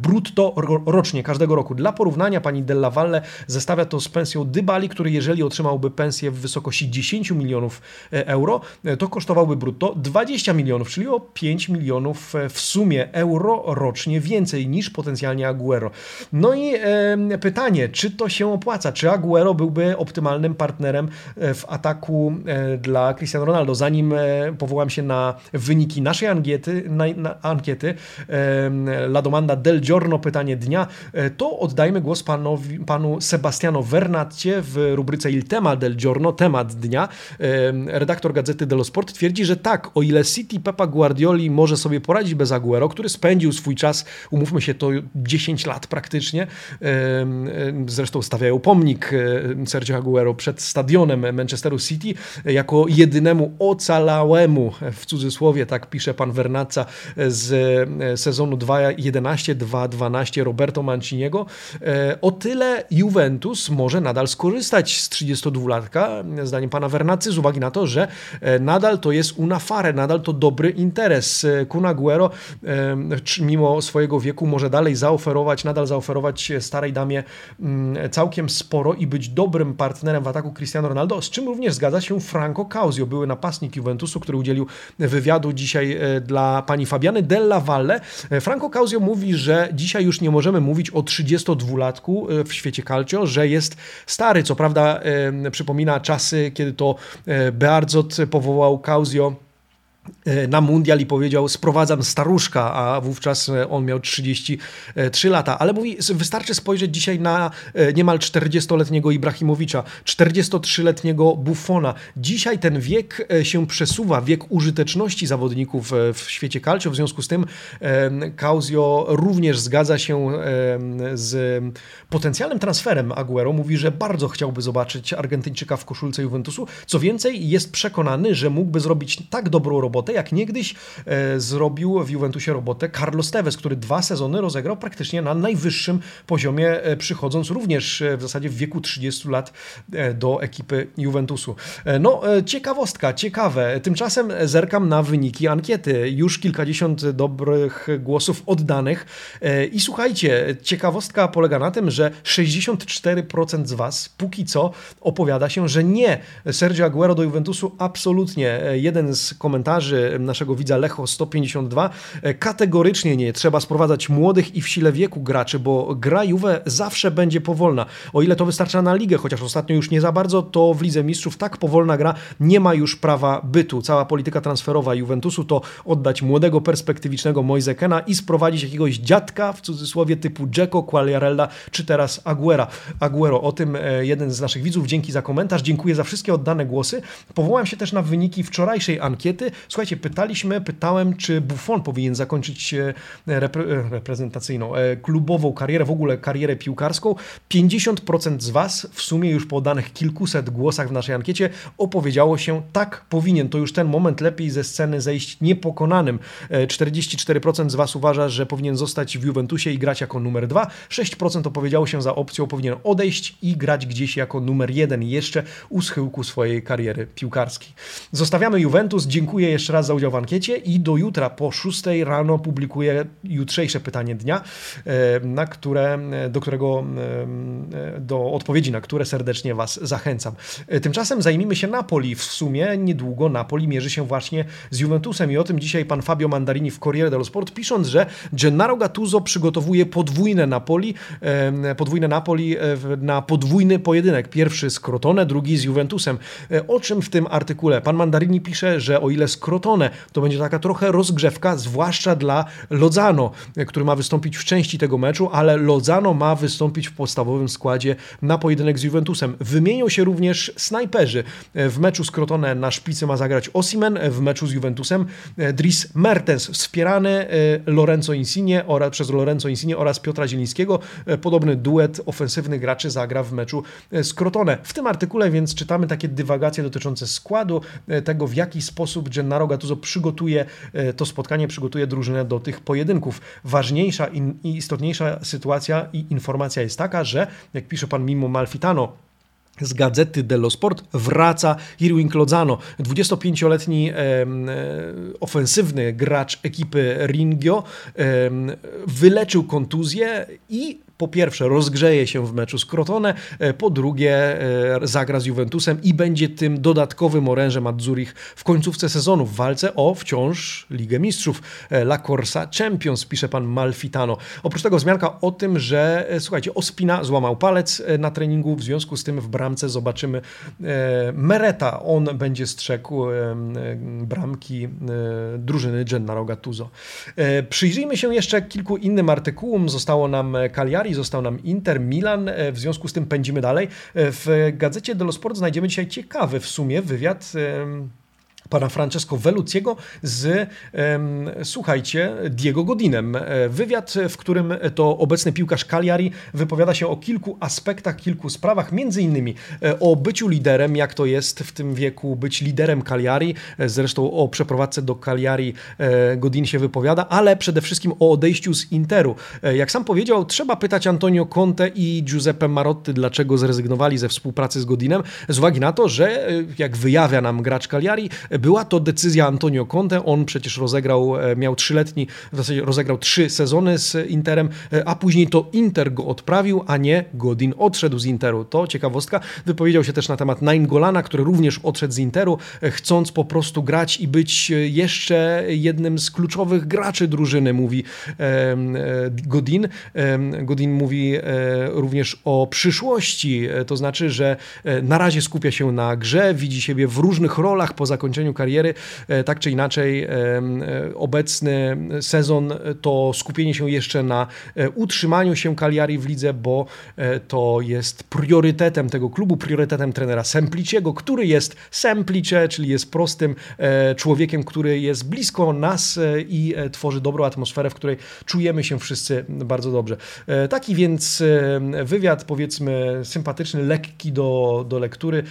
brutto rocznie, każdego roku. Dla porównania pani Della Valle zestawia to z pensją Dybali, który jeżeli otrzymałby pensję w wysokości dziesięć milionów euro, to kosztowałby brutto dwadzieścia milionów, czyli o pięć milionów w sumie euro rocznie więcej niż potencjalnie Aguero. No i e, pytanie, czy to się opłaca? Czy Aguero byłby optymalnym partnerem w ataku dla Cristiano Ronaldo? Zanim powołam się na wyniki naszej ankiety, na, na ankiety e, La Domanda del Giorno, pytanie dnia, to oddajmy głos panowi, panu Sebastiano Vernatcie w rubryce Il Tema del Giorno, temat dnia. Redaktor Gazety dello Sport twierdzi, że tak, o ile City Pepa Guardioli może sobie poradzić bez Aguero, który spędził swój czas, umówmy się, to dziesięć lat praktycznie, zresztą stawiają pomnik Sergio Aguero przed stadionem Manchesteru City, jako jedynemu ocalałemu, w cudzysłowie, tak pisze pan Vernatza, z sezonu dwa tysiące jedenastego dwa tysiące dwunastego Roberto Manciniego. O tyle Juventus może nadal skorzystać z trzydziestodwulatka, zdaniem pana Vernatzy, z uwagi na to, że nadal to jest una fare, nadal to dobry interes. Kun Aguero mimo swojego wieku może dalej zaoferować, nadal zaoferować starej damie całkiem sporo i być dobrym partnerem w ataku Cristiano Ronaldo, z czym również zgadza się Franco Causio, były napastnik Juventusu, który udzielił wywiadu dzisiaj dla pani Fabiany Della Valle. Franco Causio mówi, że dzisiaj już nie możemy mówić o trzydziestodwulatku w świecie calcio, że jest stary. Co prawda e, przypomina czasy, kiedy to e, Bearzot powołał Causio na mundial i powiedział: sprowadzam staruszka, a wówczas on miał trzydzieści trzy lata, ale mówi, wystarczy spojrzeć dzisiaj na niemal czterdziestoletniego Ibrahimowicza, czterdziestotrzyletniego Buffona. Dzisiaj ten wiek się przesuwa, wiek użyteczności zawodników w świecie calcio, w związku z tym Causio również zgadza się z potencjalnym transferem Aguero, mówi, że bardzo chciałby zobaczyć Argentyńczyka w koszulce Juventusu, co więcej jest przekonany, że mógłby zrobić tak dobrą robotę, jak niegdyś e, zrobił w Juventusie robotę Carlos Tevez, który dwa sezony rozegrał praktycznie na najwyższym poziomie, e, przychodząc również e, w zasadzie w wieku trzydziestu lat e, do ekipy Juventusu. E, no e, ciekawostka, ciekawe. Tymczasem zerkam na wyniki ankiety. Już kilkadziesiąt dobrych głosów oddanych e, i słuchajcie, ciekawostka polega na tym, że sześćdziesiąt cztery procent z Was póki co opowiada się, że nie, Sergio Aguero do Juventusu absolutnie. E, jeden z komentarzy naszego widza Lecho sto pięćdziesiąt dwa kategorycznie nie. Trzeba sprowadzać młodych i w sile wieku graczy, bo gra Juve zawsze będzie powolna. O ile to wystarcza na ligę, chociaż ostatnio już nie za bardzo, to w Lidze Mistrzów tak powolna gra nie ma już prawa bytu. Cała polityka transferowa Juventusu to oddać młodego, perspektywicznego Moise Kena i sprowadzić jakiegoś dziadka, w cudzysłowie, typu Dzeko, Quagliarella czy teraz Aguera. Aguero. O tym jeden z naszych widzów. Dzięki za komentarz. Dziękuję za wszystkie oddane głosy. Powołam się też na wyniki wczorajszej ankiety. Słuchajcie, pytaliśmy, pytałem, czy Buffon powinien zakończyć repre- reprezentacyjną, klubową karierę, w ogóle karierę piłkarską. pięćdziesiąt procent z Was, w sumie już po danych kilkuset głosach w naszej ankiecie, opowiedziało się: tak, powinien. To już ten moment, lepiej ze sceny zejść niepokonanym. czterdzieści cztery procent z Was uważa, że powinien zostać w Juventusie i grać jako numer dwa. sześć procent opowiedziało się za opcją: powinien odejść i grać gdzieś jako numer jeden jeszcze u schyłku swojej kariery piłkarskiej. Zostawiamy Juventus. Dziękuję jeszcze jeszcze raz za udział w ankiecie i do jutra po szóstej rano publikuję jutrzejsze pytanie dnia, na które, do którego, do odpowiedzi na które serdecznie Was zachęcam. Tymczasem zajmijmy się Napoli. W sumie niedługo Napoli mierzy się właśnie z Juventusem i o tym dzisiaj pan Fabio Mandarini w Corriere dello Sport, pisząc, że Gennaro Gattuso przygotowuje podwójne Napoli, podwójne Napoli na podwójny pojedynek. Pierwszy z Crotone, drugi z Juventusem. O czym w tym artykule? Pan Mandarini pisze, że o ile z Crotone, to będzie taka trochę rozgrzewka, zwłaszcza dla Lozano, który ma wystąpić w części tego meczu, ale Lozano ma wystąpić w podstawowym składzie na pojedynek z Juventusem. Wymienią się również snajperzy. W meczu z Crotone na szpicy ma zagrać Osimhen, w meczu z Juventusem Dries Mertens, wspierany Lorenzo Insigne oraz, przez Lorenzo Insigne oraz Piotra Zielińskiego. Podobny duet ofensywnych graczy zagra w meczu z Crotone. W tym artykule więc czytamy takie dywagacje dotyczące składu, tego w jaki sposób Gennaro Gattuso przygotuje to spotkanie, przygotuje drużynę do tych pojedynków. Ważniejsza i istotniejsza sytuacja i informacja jest taka, że jak pisze pan Mimmo Malfitano z Gazety dello Sport, wraca Irwin Lozano. dwudziestopięcioletni e, e, ofensywny gracz ekipy Ringio e, wyleczył kontuzję i po pierwsze rozgrzeje się w meczu z Crotone, po drugie zagra z Juventusem i będzie tym dodatkowym orężem Azzurich w końcówce sezonu w walce o wciąż Ligę Mistrzów. La Corsa Champions, pisze pan Malfitano. Oprócz tego wzmianka o tym, że słuchajcie, Ospina złamał palec na treningu, w związku z tym w bramce zobaczymy Mereta. On będzie strzegł bramki drużyny Gennaro Gattuso. Przyjrzyjmy się jeszcze kilku innym artykułom. Zostało nam Cagliari, został nam Inter, Milan, w związku z tym pędzimy dalej. W Gazecie dello Sport znajdziemy dzisiaj ciekawy w sumie wywiad pana Francesco Velluziego z, um, słuchajcie, Diego Godinem. Wywiad, w którym to obecny piłkarz Cagliari wypowiada się o kilku aspektach, kilku sprawach, między innymi o byciu liderem, jak to jest w tym wieku być liderem Cagliari. Zresztą o przeprowadzce do Cagliari Godin się wypowiada, ale przede wszystkim o odejściu z Interu. Jak sam powiedział, trzeba pytać Antonio Conte i Giuseppe Marotti, dlaczego zrezygnowali ze współpracy z Godinem, z uwagi na to, że, jak wyjawia nam gracz Cagliari, była to decyzja Antonio Conte. On przecież rozegrał, miał trzyletni, w zasadzie rozegrał trzy sezony z Interem, a później to Inter go odprawił, a nie Godin odszedł z Interu. To ciekawostka. Wypowiedział się też na temat Naingolana, który również odszedł z Interu, chcąc po prostu grać i być jeszcze jednym z kluczowych graczy drużyny, mówi Godin. Godin mówi również o przyszłości, to znaczy, że na razie skupia się na grze, widzi siebie w różnych rolach po zakończeniu kariery. Tak czy inaczej obecny sezon to skupienie się jeszcze na utrzymaniu się Cagliari w lidze, bo to jest priorytetem tego klubu, priorytetem trenera Sempliciego, który jest Semplice, czyli jest prostym człowiekiem, który jest blisko nas i tworzy dobrą atmosferę, w której czujemy się wszyscy bardzo dobrze. Taki więc wywiad, powiedzmy sympatyczny, lekki do, do lektury.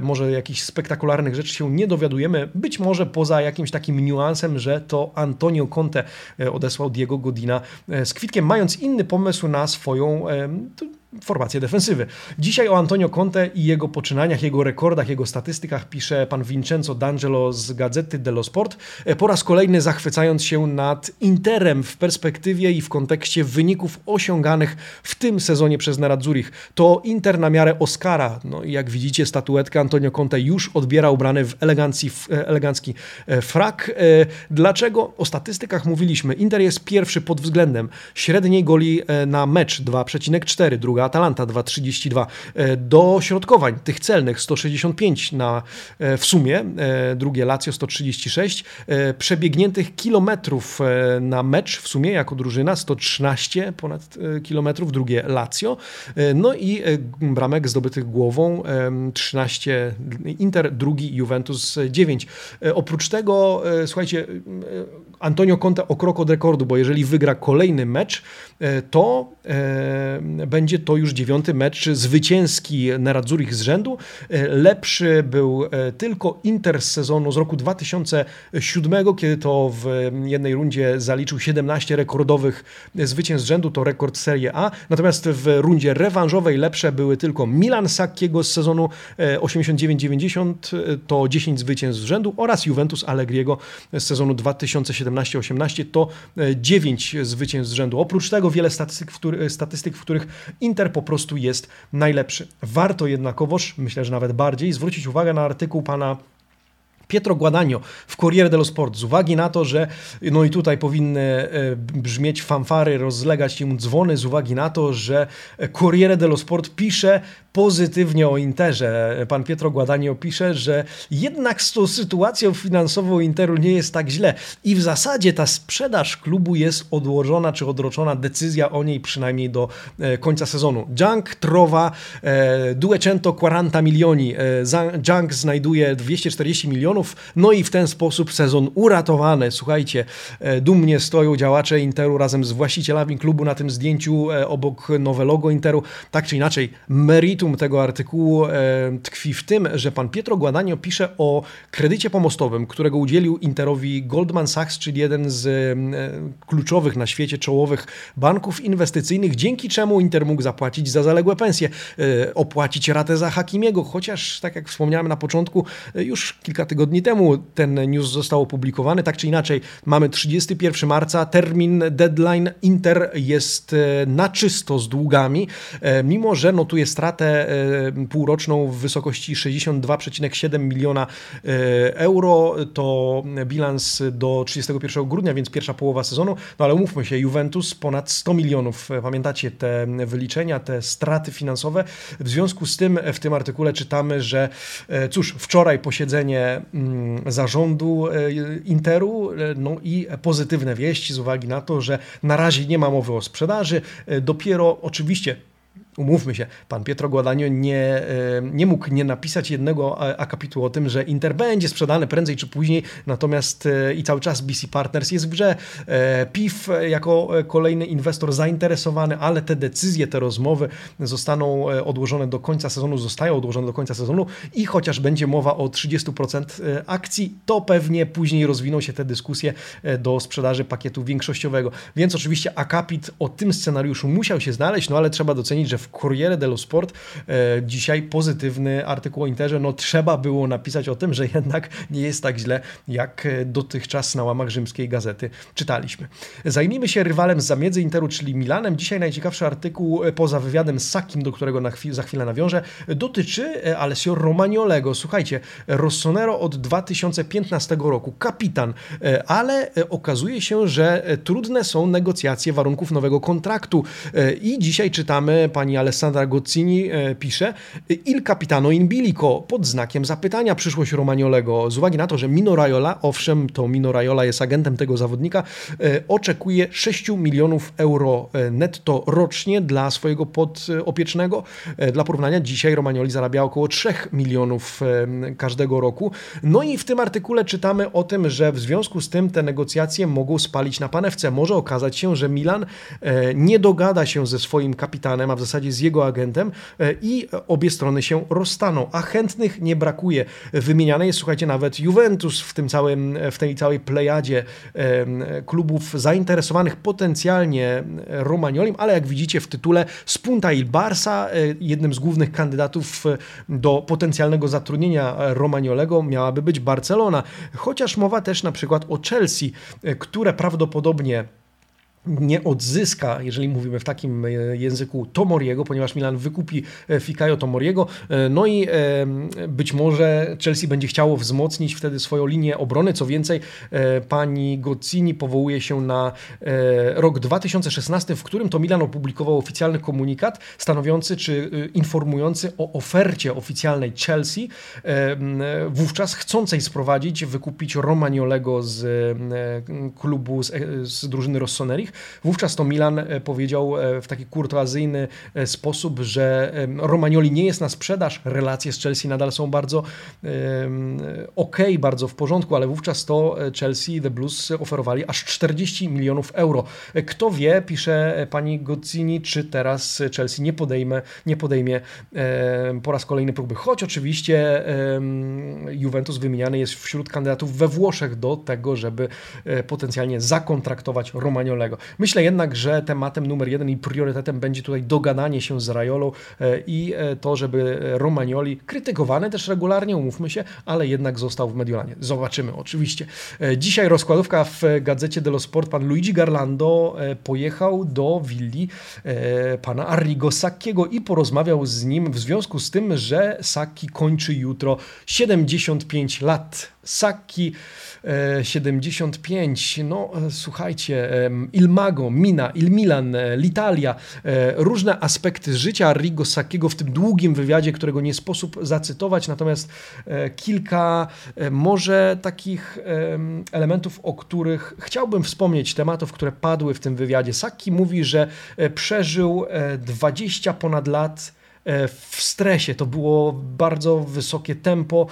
Może jakichś spektakularnych rzeczy się nie dowiadujemy, być może poza jakimś takim niuansem, że to Antonio Conte odesłał Diego Godina z kwitkiem, mając inny pomysł na swoją formację defensywy. Dzisiaj o Antonio Conte i jego poczynaniach, jego rekordach, jego statystykach pisze pan Vincenzo D'Angelo z Gazety dello Sport, po raz kolejny zachwycając się nad Interem w perspektywie i w kontekście wyników osiąganych w tym sezonie przez Nerazzurich. To Inter na miarę Oscara. No i jak widzicie, statuetkę Antonio Conte już odbiera, ubrany w elegancji, w elegancki frak. Dlaczego? O statystykach mówiliśmy. Inter jest pierwszy pod względem średniej goli na mecz dwa przecinek cztery, druga Atalanta dwa przecinek trzydzieści dwa, do środkowań tych celnych sto sześćdziesiąt pięć na, w sumie, drugie Lazio sto trzydzieści sześć, przebiegniętych kilometrów na mecz w sumie jako drużyna sto trzynaście ponad kilometrów, drugie Lazio, no i bramek zdobytych głową trzynaście Inter, drugi Juventus dziewięć. Oprócz tego, słuchajcie, Antonio Conte o krok od rekordu, bo jeżeli wygra kolejny mecz, to będzie to to już dziewiąty mecz zwycięski Nerazzurich z rzędu. Lepszy był tylko Inter z sezonu z roku dwa tysiące siódmego, kiedy to w jednej rundzie zaliczył siedemnaście rekordowych zwycięstw z rzędu, to rekord Serie A. Natomiast w rundzie rewanżowej lepsze były tylko Milan Sacchiego z sezonu osiemdziesiąt dziewięć dziewięćdziesiąt, to dziesięć zwycięstw z rzędu, oraz Juventus Allegriego z sezonu dwa tysiące siedemnaście osiemnaście, to dziewięć zwycięstw z rzędu. Oprócz tego wiele statystyk, w, który, statystyk, w których Inter po prostu jest najlepszy. Warto jednakowoż, myślę, że nawet bardziej, zwrócić uwagę na artykuł pana Pietro Guadagno w Corriere dello Sport, z uwagi na to, że, no i tutaj powinny brzmieć fanfary, rozlegać się dzwony, z uwagi na to, że Corriere dello Sport pisze pozytywnie o Interze. Pan Pietro Guadagno pisze, że jednak z tą sytuacją finansową Interu nie jest tak źle i w zasadzie ta sprzedaż klubu jest odłożona czy odroczona, decyzja o niej przynajmniej do końca sezonu. Junk trova duecentoquaranta milioni, Junk znajduje dwieście czterdzieści milionów, no i w ten sposób sezon uratowany. Słuchajcie, dumnie stoją działacze Interu razem z właścicielami klubu na tym zdjęciu obok nowe logo Interu. Tak czy inaczej, meritum tego artykułu tkwi w tym, że pan Pietro Guadagno pisze o kredycie pomostowym, którego udzielił Interowi Goldman Sachs, czyli jeden z kluczowych na świecie czołowych banków inwestycyjnych, dzięki czemu Inter mógł zapłacić za zaległe pensje, opłacić ratę za Hakimiego, chociaż, tak jak wspomniałem na początku, już kilka tygodni Dni temu ten news został opublikowany. Tak czy inaczej, mamy trzydziestego pierwszego marca, termin, deadline. Inter jest na czysto z długami, mimo że notuje stratę półroczną w wysokości sześćdziesiąt dwa przecinek siedem miliona euro. To bilans do trzydziestego pierwszego grudnia, więc pierwsza połowa sezonu. No ale umówmy się, Juventus ponad sto milionów. Pamiętacie te wyliczenia, te straty finansowe. W związku z tym w tym artykule czytamy, że cóż, wczoraj posiedzenie zarządu Interu, no i pozytywne wieści z uwagi na to, że na razie nie ma mowy o sprzedaży, dopiero oczywiście, umówmy się, pan Pietro Guadagno nie, nie mógł nie napisać jednego akapitu o tym, że Inter będzie sprzedany prędzej czy później, natomiast i cały czas B C Partners jest w grze, P I F jako kolejny inwestor zainteresowany, ale te decyzje, te rozmowy zostaną odłożone do końca sezonu, zostają odłożone do końca sezonu i chociaż będzie mowa o trzydzieści procent akcji, to pewnie później rozwiną się te dyskusje do sprzedaży pakietu większościowego. Więc oczywiście akapit o tym scenariuszu musiał się znaleźć, no ale trzeba docenić, że w Corriere dello Sport e, dzisiaj pozytywny artykuł o Interze, no trzeba było napisać o tym, że jednak nie jest tak źle, jak dotychczas na łamach rzymskiej gazety czytaliśmy. Zajmijmy się rywalem z zamiedzy Interu, czyli Milanem. Dzisiaj najciekawszy artykuł, poza wywiadem z Sakim, do którego na chwil, za chwilę nawiążę, dotyczy Alessio Romagnolego. Słuchajcie, Rossonero od dwa tysiące piętnastego roku, kapitan, e, ale okazuje się, że trudne są negocjacje warunków nowego kontraktu e, i dzisiaj czytamy, pani Alessandra Gozzini pisze, Il Capitano in Bilico, pod znakiem zapytania przyszłość Romagnolego. Z uwagi na to, że Mino Raiola, owszem, to Mino Raiola jest agentem tego zawodnika, oczekuje sześć milionów euro netto rocznie dla swojego podopiecznego. Dla porównania dzisiaj Romagnoli zarabia około trzy milionów każdego roku. No i w tym artykule czytamy o tym, że w związku z tym te negocjacje mogą spalić na panewce. Może okazać się, że Milan nie dogada się ze swoim kapitanem, a w zasadzie z jego agentem, i obie strony się rozstaną, a chętnych nie brakuje. Wymieniane jest, słuchajcie, nawet Juventus w, tym całym, w tej całej plejadzie klubów zainteresowanych potencjalnie Romagnolim, ale jak widzicie w tytule Spunta il Barça, jednym z głównych kandydatów do potencjalnego zatrudnienia Romagnolego miałaby być Barcelona, chociaż mowa też na przykład o Chelsea, które prawdopodobnie nie odzyska, jeżeli mówimy w takim języku, Tomoriego, ponieważ Milan wykupi Fikayo Tomoriego, no i być może Chelsea będzie chciało wzmocnić wtedy swoją linię obrony. Co więcej, pani Gozzini powołuje się na rok dwa tysiące szesnasty, w którym to Milan opublikował oficjalny komunikat stanowiący czy informujący o ofercie oficjalnej Chelsea, wówczas chcącej sprowadzić, wykupić Romagnolego z klubu, z, z drużyny Rossoneri. Wówczas to Milan powiedział w taki kurtuazyjny sposób, że Romagnoli nie jest na sprzedaż, relacje z Chelsea nadal są bardzo um, okej, okay, bardzo w porządku, ale wówczas to Chelsea The Blues oferowali aż czterdzieści milionów euro. Kto wie, pisze pani Gozzini, czy teraz Chelsea nie podejmie, nie podejmie um, po raz kolejny próby, choć oczywiście um, Juventus wymieniany jest wśród kandydatów we Włoszech do tego, żeby potencjalnie zakontraktować Romagnolego. Myślę jednak, że tematem numer jeden i priorytetem będzie tutaj dogadanie się z Raiolą i to, żeby Romagnoli, krytykowany też regularnie, umówmy się, ale jednak został w Mediolanie. Zobaczymy oczywiście. Dzisiaj rozkładówka w Gazecie dello Sport. Pan Luigi Garlando pojechał do willi pana Arrigo Sacchiego i porozmawiał z nim w związku z tym, że Sacchi kończy jutro siedemdziesiąt pięć lat. Sacchi siedemdziesiąt pięć, no słuchajcie, Il Mago, Mina, Il Milan, L'Italia, różne aspekty życia Arrigo Sacchiego w tym długim wywiadzie, którego nie sposób zacytować, natomiast kilka może takich elementów, o których chciałbym wspomnieć, tematów, które padły w tym wywiadzie. Sacchi mówi, że przeżył dwadzieścia ponad lat w stresie, to było bardzo wysokie tempo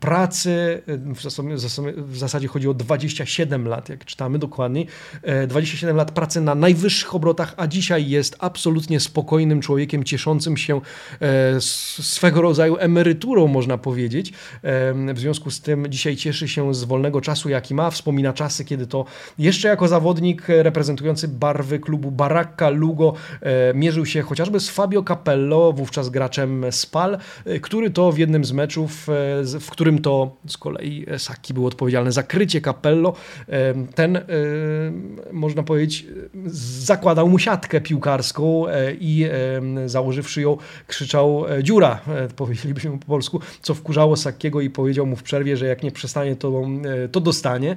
pracy, w zasadzie chodzi o dwadzieścia siedem lat, jak czytamy dokładnie, dwadzieścia siedem lat pracy na najwyższych obrotach, a dzisiaj jest absolutnie spokojnym człowiekiem, cieszącym się swego rodzaju emeryturą, można powiedzieć. W związku z tym dzisiaj cieszy się z wolnego czasu, jaki ma, wspomina czasy, kiedy to jeszcze jako zawodnik reprezentujący barwy klubu Baracca Lugo mierzył się chociażby z Fabią Capello, wówczas graczem Spal, który to w jednym z meczów, w którym to z kolei Sacchi był odpowiedzialny za krycie Capello, ten, można powiedzieć, zakładał mu siatkę piłkarską i założywszy ją, krzyczał dziura, powiedzielibyśmy po polsku, co wkurzało Sacchiego i powiedział mu w przerwie, że jak nie przestanie, to, to dostanie.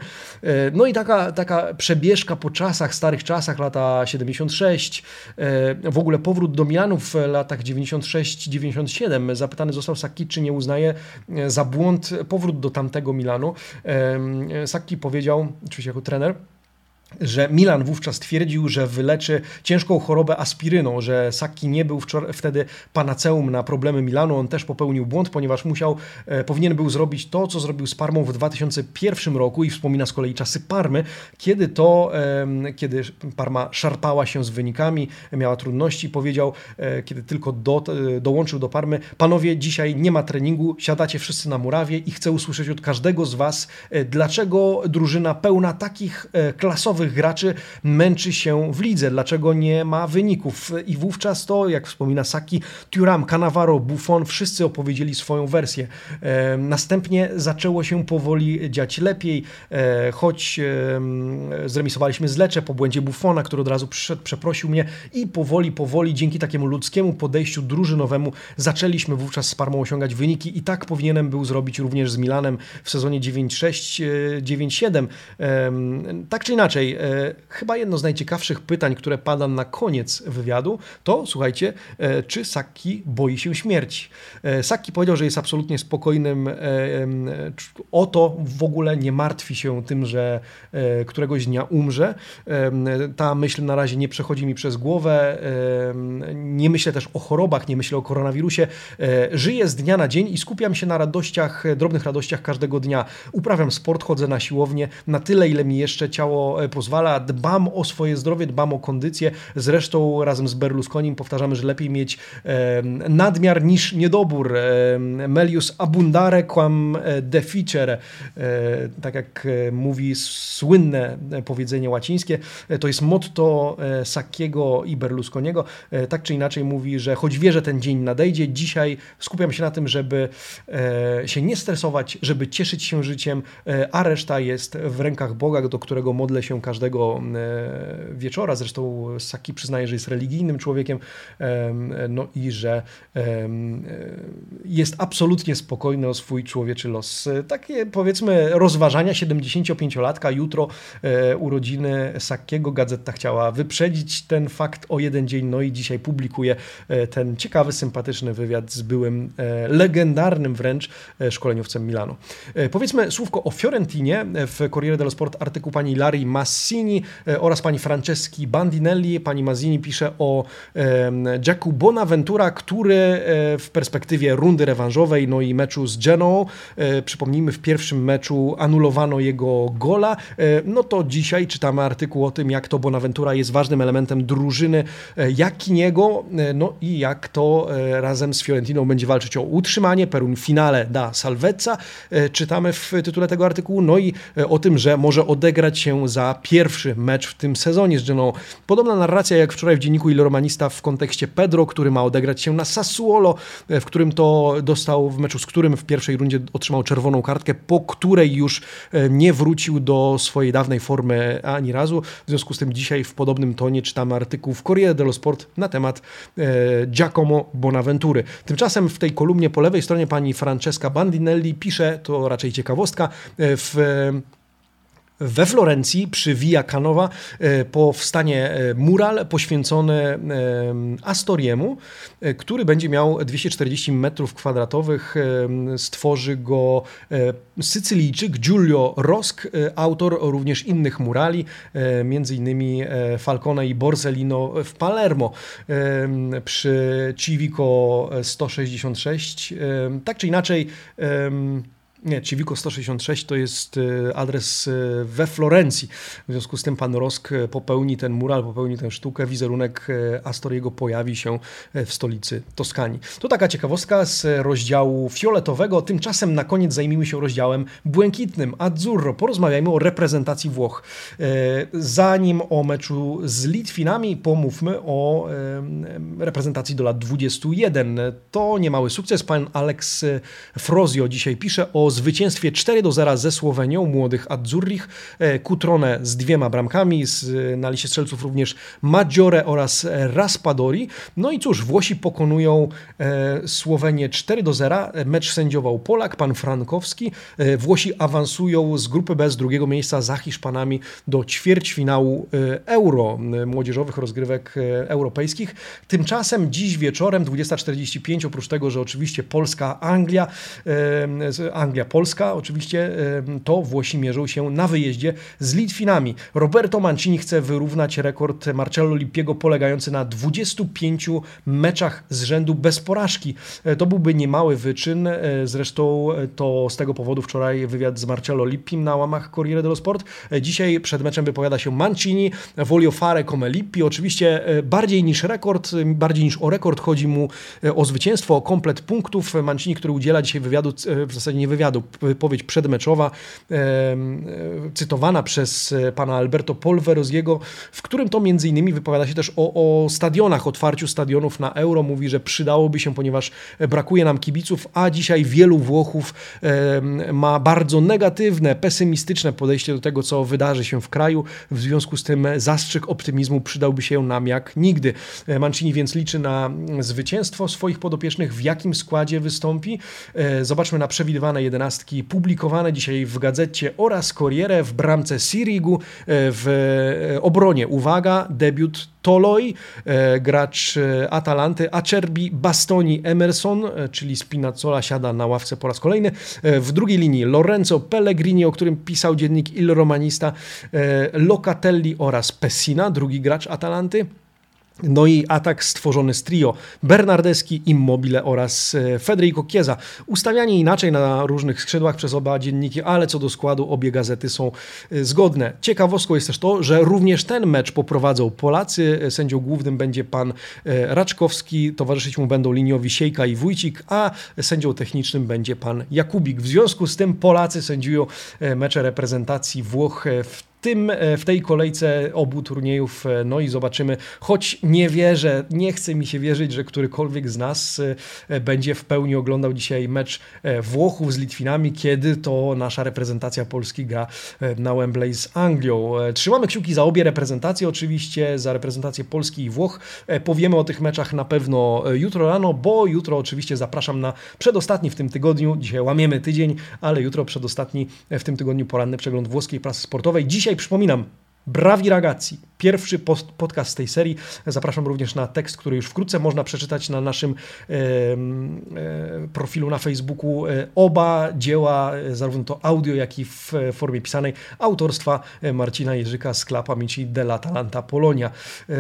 No i taka, taka przebieżka po czasach, starych czasach, lata siedemdziesiąt sześć, w ogóle powrót do Milanu w latach dziewięćdziesiąt sześć dziewięćdziesiąt siedem. Zapytany został Sacchi, czy nie uznaje za błąd powrót do tamtego Milanu. Sacchi powiedział, oczywiście jako trener, że Milan wówczas twierdził, że wyleczy ciężką chorobę aspiryną, że Sacchi nie był wczor- wtedy panaceum na problemy Milanu. On też popełnił błąd, ponieważ musiał, e, powinien był zrobić to, co zrobił z Parmą w dwa tysiące pierwszym roku i wspomina z kolei czasy Parmy, kiedy to, e, kiedy Parma szarpała się z wynikami, miała trudności. Powiedział, e, kiedy tylko do, e, dołączył do Parmy, panowie, dzisiaj nie ma treningu, siadacie wszyscy na murawie i chcę usłyszeć od każdego z was, e, dlaczego drużyna pełna takich e, klasowych graczy męczy się w lidze, dlaczego nie ma wyników. I wówczas to, jak wspomina Sacchi, Thuram, Cannavaro, Buffon, wszyscy opowiedzieli swoją wersję. E, następnie zaczęło się powoli dziać lepiej, e, choć e, zremisowaliśmy z Lecce po błędzie Buffona, który od razu przyszedł, przeprosił mnie i powoli, powoli, dzięki takiemu ludzkiemu podejściu drużynowemu zaczęliśmy wówczas z Parmą osiągać wyniki i tak powinienem był zrobić również z Milanem w sezonie dziewięćdziesiąt sześć dziewięćdziesiąt siedem. E, tak czy inaczej, chyba jedno z najciekawszych pytań, które pada na koniec wywiadu, to słuchajcie, czy Sacchi boi się śmierci? Sacchi powiedział, że jest absolutnie spokojnym o to, w ogóle nie martwi się tym, że któregoś dnia umrze. Ta myśl na razie nie przechodzi mi przez głowę. Nie myślę też o chorobach, nie myślę o koronawirusie. Żyję z dnia na dzień i skupiam się na radościach, drobnych radościach każdego dnia. Uprawiam sport, chodzę na siłownię na tyle, ile mi jeszcze ciało pozwala, dbam o swoje zdrowie, dbam o kondycję, zresztą razem z Berlusconim powtarzamy, że lepiej mieć e, nadmiar niż niedobór. E, melius abundare quam deficere, e, tak jak mówi słynne powiedzenie łacińskie, e, to jest motto e, Sacchiego i Berlusconiego, e, tak czy inaczej mówi, że choć wie, że ten dzień nadejdzie, dzisiaj skupiam się na tym, żeby e, się nie stresować, żeby cieszyć się życiem, e, a reszta jest w rękach Boga, do którego modlę się każdego wieczora. Zresztą Sacchi przyznaje, że jest religijnym człowiekiem, no i że jest absolutnie spokojny o swój człowieczy los. Takie, powiedzmy, rozważania siedemdziesięciopięciolatka, jutro urodziny Sacchiego. Gazeta chciała wyprzedzić ten fakt o jeden dzień, no i dzisiaj publikuje ten ciekawy, sympatyczny wywiad z byłym legendarnym wręcz szkoleniowcem Milanu. Powiedzmy słówko o Fiorentinie. W Corriere dello Sport artykuł pani Ilarii Mas Massini oraz pani Franceski Bandinelli. Pani Mazzini pisze o Jacku Bonaventura, który w perspektywie rundy rewanżowej, no i meczu z Genoą, przypomnijmy, w pierwszym meczu anulowano jego gola. No to dzisiaj czytamy artykuł o tym, jak to Bonaventura jest ważnym elementem drużyny Jakiniego, no i jak to razem z Fiorentiną będzie walczyć o utrzymanie. Perun finale da Salvezza, czytamy w tytule tego artykułu, no i o tym, że może odegrać się za pierwszy mecz w tym sezonie z Genoą. Podobna narracja jak wczoraj w dzienniku Il Romanista w kontekście Pedro, który ma odegrać się na Sassuolo, w którym to dostał w meczu, z którym w pierwszej rundzie otrzymał czerwoną kartkę, po której już nie wrócił do swojej dawnej formy ani razu. W związku z tym dzisiaj w podobnym tonie czytamy artykuł w Corriere dello Sport na temat e, Giacomo Bonaventury. Tymczasem w tej kolumnie po lewej stronie pani Francesca Bandinelli pisze, to raczej ciekawostka, w We Florencji przy Via Canova powstanie mural poświęcony Astoriemu, który będzie miał dwieście czterdzieści metrów kwadratowych. Stworzy go Sycylijczyk Giulio Rosk, autor również innych murali, między innymi Falcone i Borsellino w Palermo przy Civico sto sześćdziesiąt sześć. Tak czy inaczej, nie, Civico sto sześćdziesiąt sześć to jest adres we Florencji. W związku z tym pan Rosk popełni ten mural, popełni tę sztukę. Wizerunek Astoriego pojawi się w stolicy Toskanii. To taka ciekawostka z rozdziału fioletowego. Tymczasem na koniec zajmijmy się rozdziałem błękitnym. Azzurro. Porozmawiajmy o reprezentacji Włoch. Zanim o meczu z Litwinami, pomówmy o reprezentacji do lat dwudziestu jeden. To niemały sukces. Pan Alex Frozio dzisiaj pisze o zwycięstwie cztery do zera ze Słowenią młodych Azzurrich. Cutrone z dwiema bramkami, z, na liście strzelców również Maggiore oraz Raspadori. No i cóż, Włosi pokonują e, Słowenię cztery do zera. Mecz sędziował Polak, pan Frankowski. E, Włosi awansują z grupy B z drugiego miejsca za Hiszpanami do ćwierćfinału e, Euro, e, młodzieżowych rozgrywek e, europejskich. Tymczasem dziś wieczorem dwudziesta czterdzieści pięć, oprócz tego, że oczywiście Polska, Anglia, e, Anglia Polska, oczywiście to Włosi mierzą się na wyjeździe z Litwinami. Roberto Mancini chce wyrównać rekord Marcello Lippiego polegający na dwudziestu pięciu meczach z rzędu bez porażki. To byłby niemały wyczyn, zresztą to z tego powodu wczoraj wywiad z Marcello Lippim na łamach Corriere dello Sport. Dzisiaj przed meczem wypowiada się Mancini, voglio fare come Lippi. Oczywiście bardziej niż rekord, bardziej niż o rekord chodzi mu o zwycięstwo, o komplet punktów. Mancini, który udziela dzisiaj wywiadu, w zasadzie nie wywiadu, wypowiedź przedmeczowa e, cytowana przez pana Alberto Polveroziego, w którym to między innymi wypowiada się też o, o stadionach, otwarciu stadionów na Euro. Mówi, że przydałoby się, ponieważ brakuje nam kibiców, a dzisiaj wielu Włochów e, ma bardzo negatywne, pesymistyczne podejście do tego, co wydarzy się w kraju. W związku z tym zastrzyk optymizmu przydałby się nam jak nigdy. Mancini więc liczy na zwycięstwo swoich podopiecznych. W jakim składzie wystąpi? E, zobaczmy na przewidywane jedenastki publikowane dzisiaj w Gazecie oraz Corriere. W bramce Sirigu, w obronie, uwaga, debiut Toloi, gracz Atalanty, Acerbi, Bastoni, Emerson, czyli Spinazzola siada na ławce po raz kolejny. W drugiej linii Lorenzo Pellegrini, o którym pisał dziennik Il Romanista, Locatelli oraz Pessina, drugi gracz Atalanty. No i atak stworzony z trio Bernardeski, Immobile oraz Federico Chiesa. Ustawianie inaczej na różnych skrzydłach przez oba dzienniki, ale co do składu obie gazety są zgodne. Ciekawostką jest też to, że również ten mecz poprowadzą Polacy. Sędzią głównym będzie pan Raczkowski, towarzyszyć mu będą liniowi Siejka i Wójcik, a sędzią technicznym będzie pan Jakubik. W związku z tym Polacy sędziują mecze reprezentacji Włoch w Tym, w tej kolejce obu turniejów, no i zobaczymy, choć nie wierzę, nie chce mi się wierzyć, że którykolwiek z nas będzie w pełni oglądał dzisiaj mecz Włochów z Litwinami, kiedy to nasza reprezentacja Polski gra na Wembley z Anglią. Trzymamy kciuki za obie reprezentacje, oczywiście za reprezentację Polski i Włoch. Powiemy o tych meczach na pewno jutro rano, bo jutro oczywiście zapraszam na przedostatni w tym tygodniu, dzisiaj łamiemy tydzień, ale jutro przedostatni w tym tygodniu poranny przegląd włoskiej prasy sportowej. Dzisiaj przypominam, Brawi ragazzi! Pierwszy post- podcast z tej serii. Zapraszam również na tekst, który już wkrótce można przeczytać na naszym e, e, profilu na Facebooku. Oba dzieła, zarówno to audio, jak i w formie pisanej, autorstwa Marcina Jerzyka z Klapa Amici dell'Atalanta Polonia. E,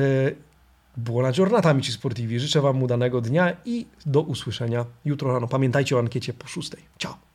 Buona giornata amici sportivi. Życzę Wam udanego dnia i do usłyszenia jutro rano. Pamiętajcie o ankiecie po szóstej. Ciao!